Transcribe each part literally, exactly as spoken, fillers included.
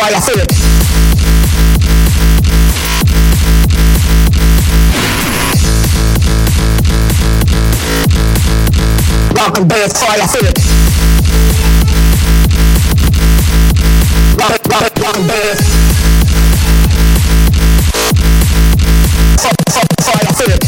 fire, I feel it. Rock and band fire, I feel it. Rock it, rock it, rock and band. Fuck, fuck, fire, I feel it.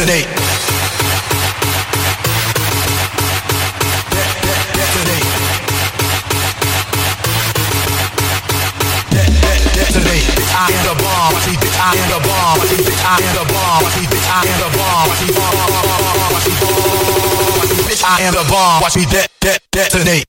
today. I am the bomb, I am the bomb, I am the bomb, I am the bomb, I am the bomb, watch me dead, dead, dead today.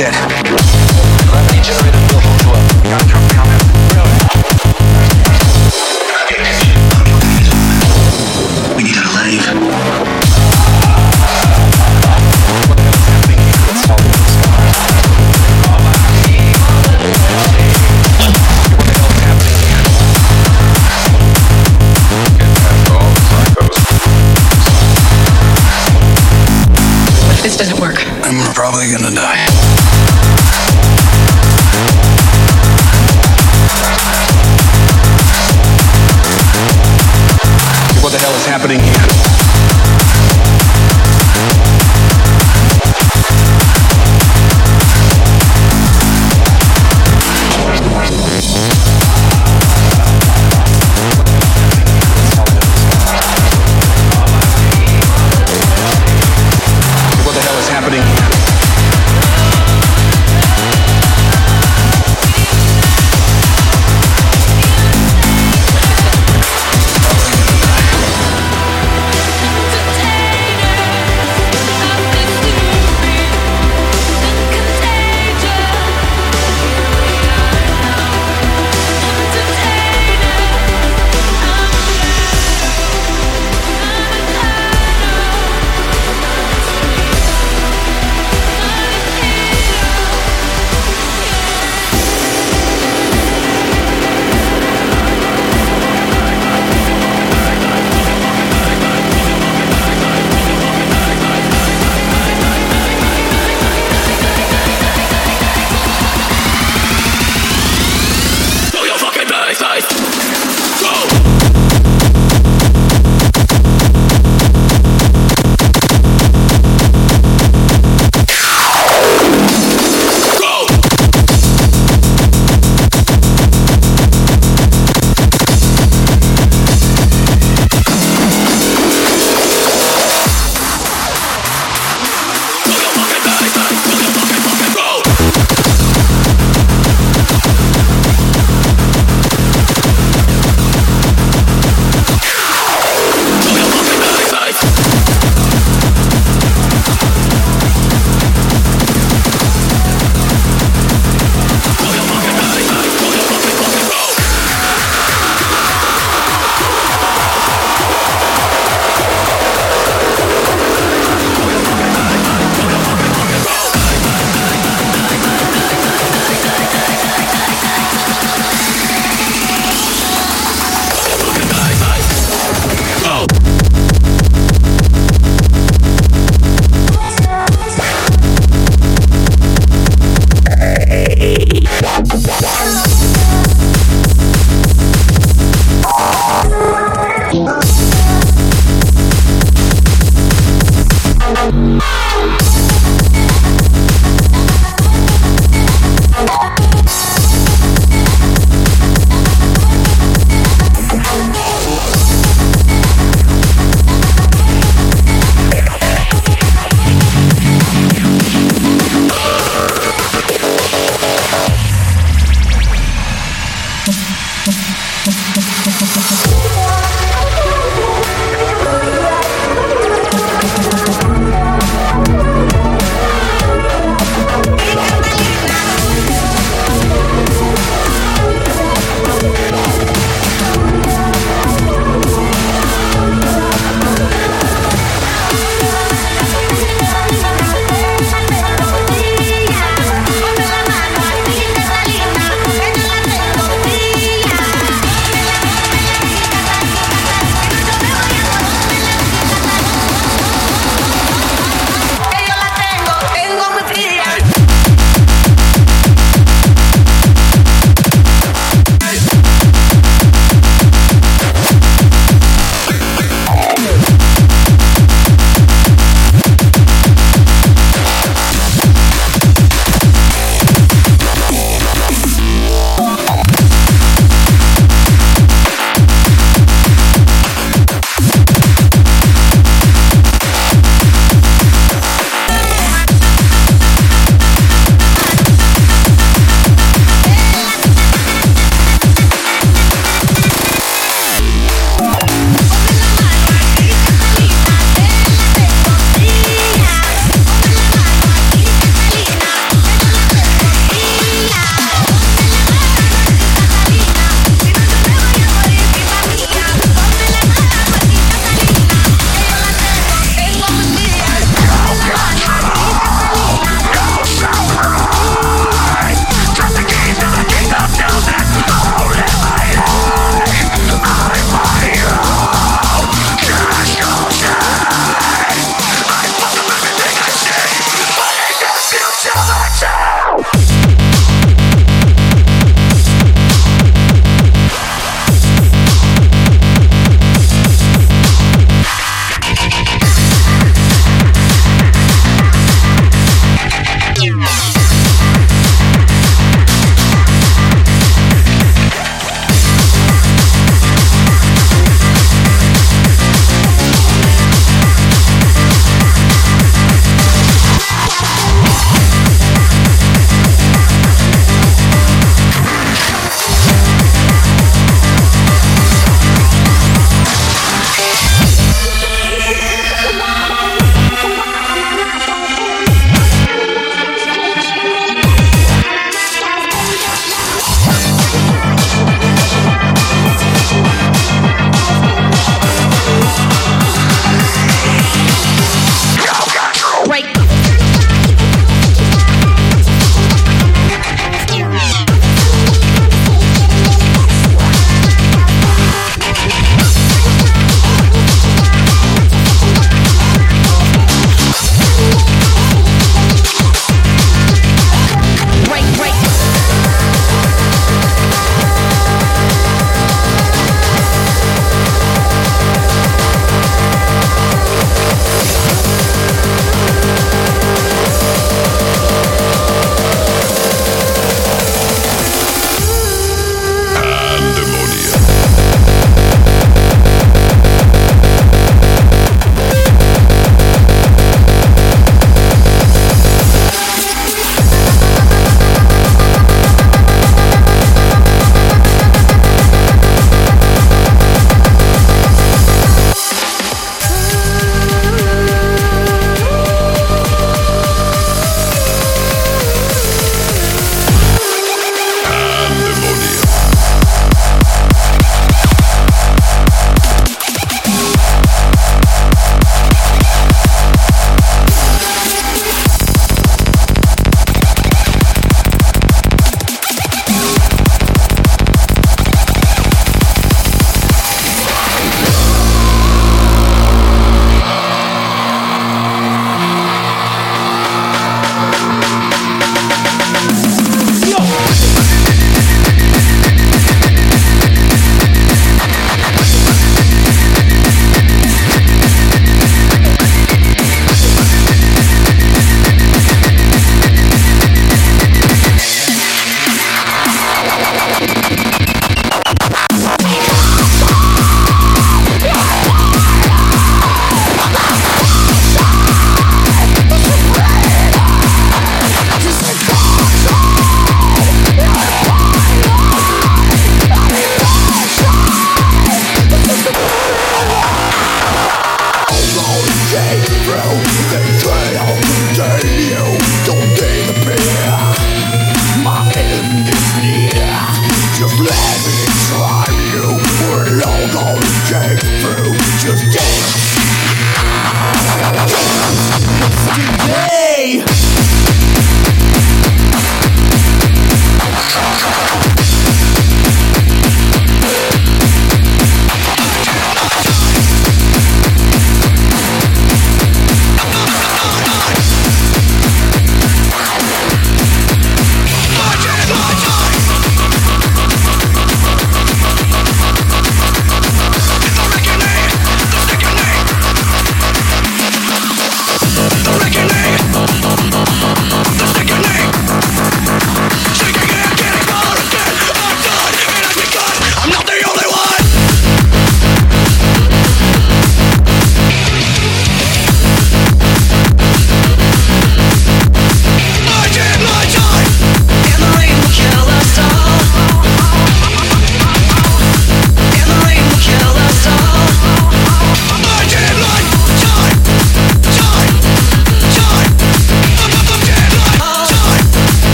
dead. We need to leave. This doesn't work. I'm probably gonna die.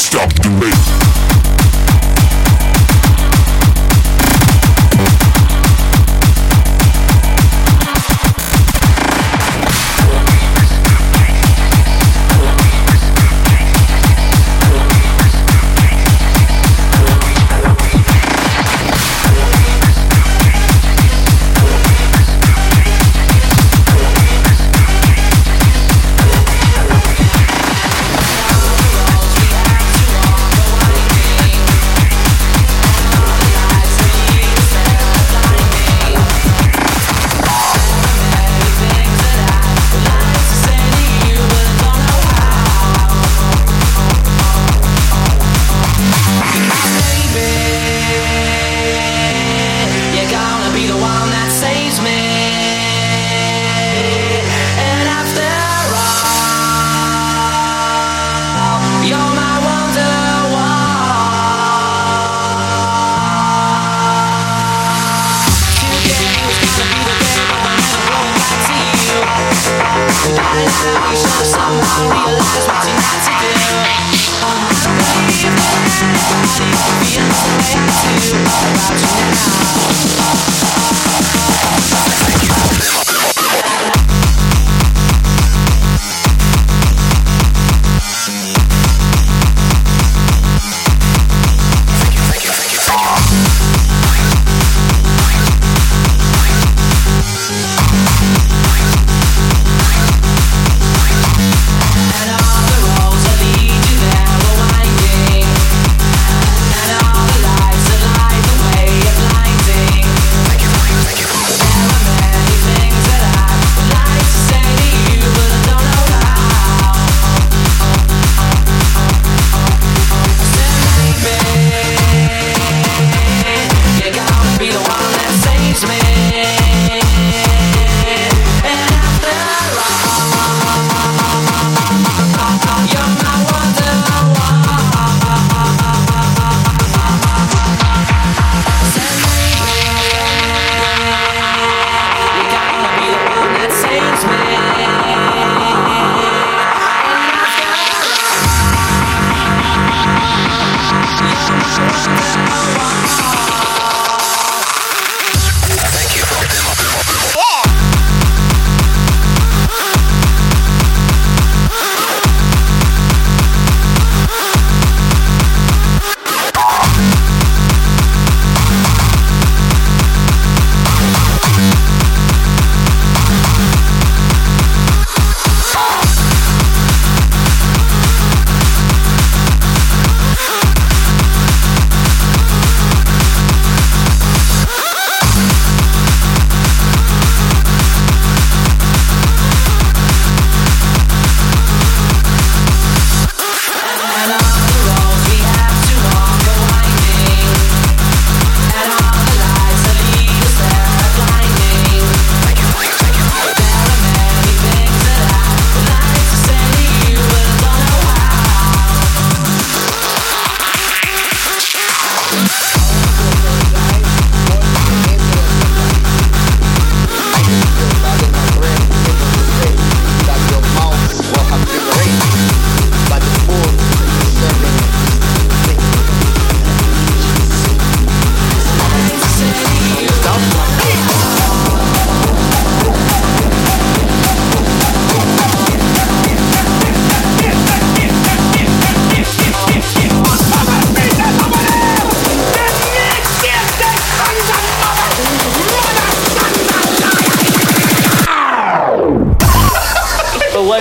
Stop the beat. Stop the beat. Away.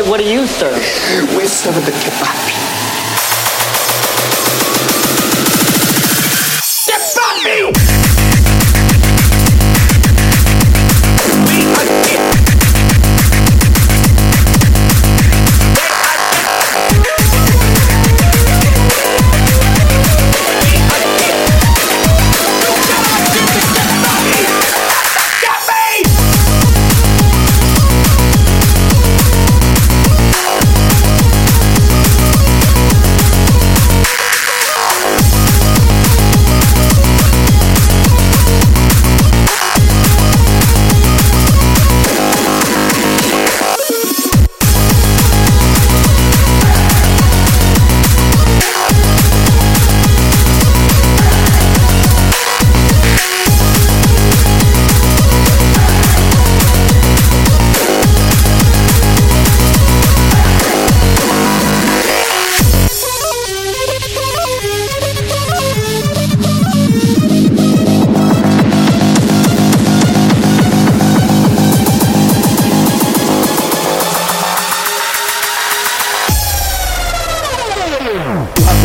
Why, what do you serve? We're serving the kebab.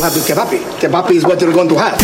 Have the kebapi. Kebapi is what you're going to have.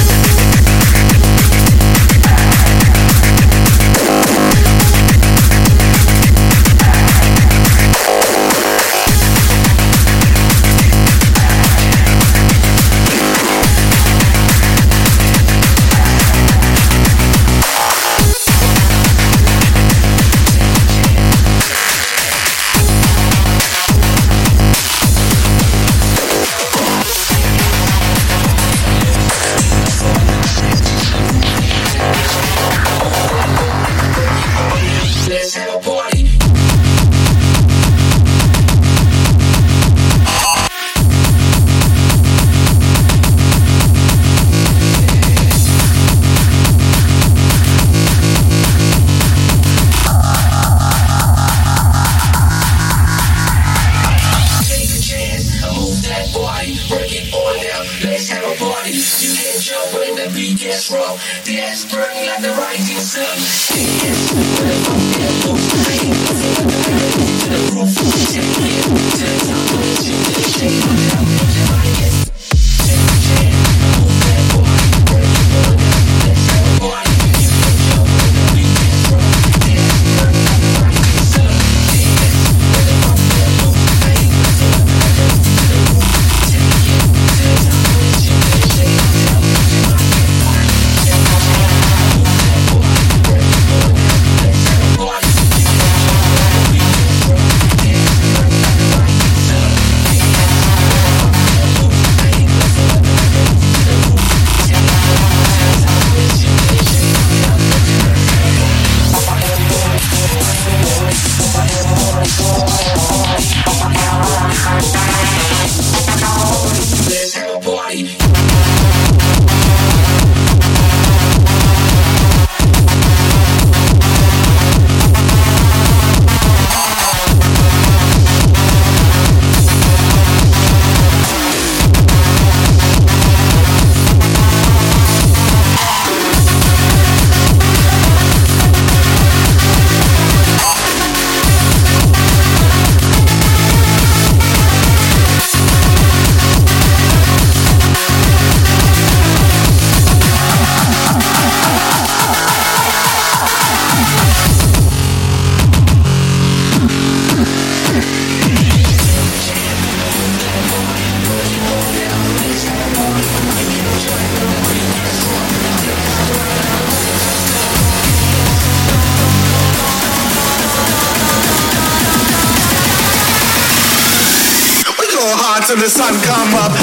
The sun come up.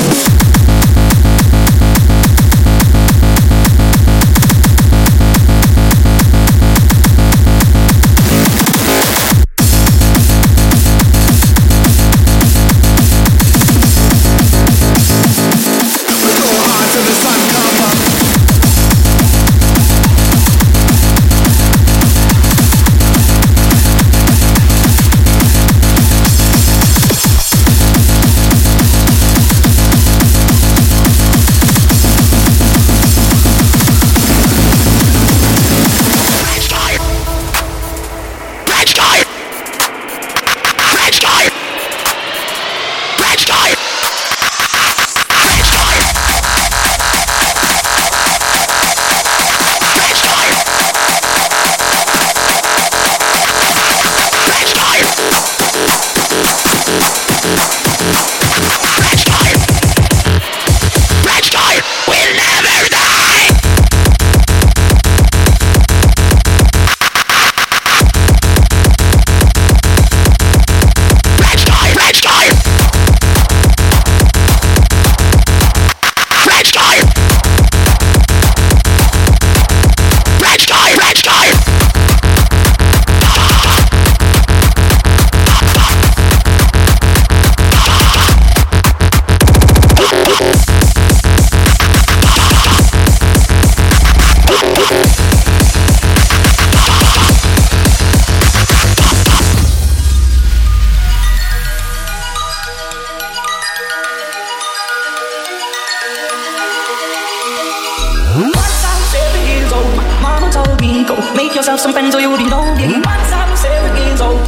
go. Make yourself some friends or you'll be lonely. Mm-hmm. One time you seven years old.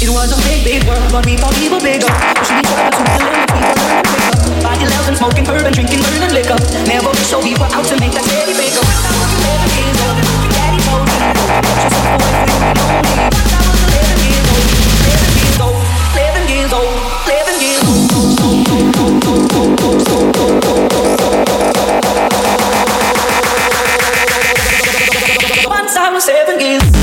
It was a big, big world, but we thought we were bigger. Pushing each other to the limit, we were learning quicker. Body love and smoking herb and drinking burning liquor. Never be so we were out to make that baby bigger. One time you seven years old, and your daddy told you, don't put yourself away for you'll be lonely. One time you seven years old, seven years old, seven years old, seven years old. Once I was seven years old.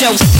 Shows.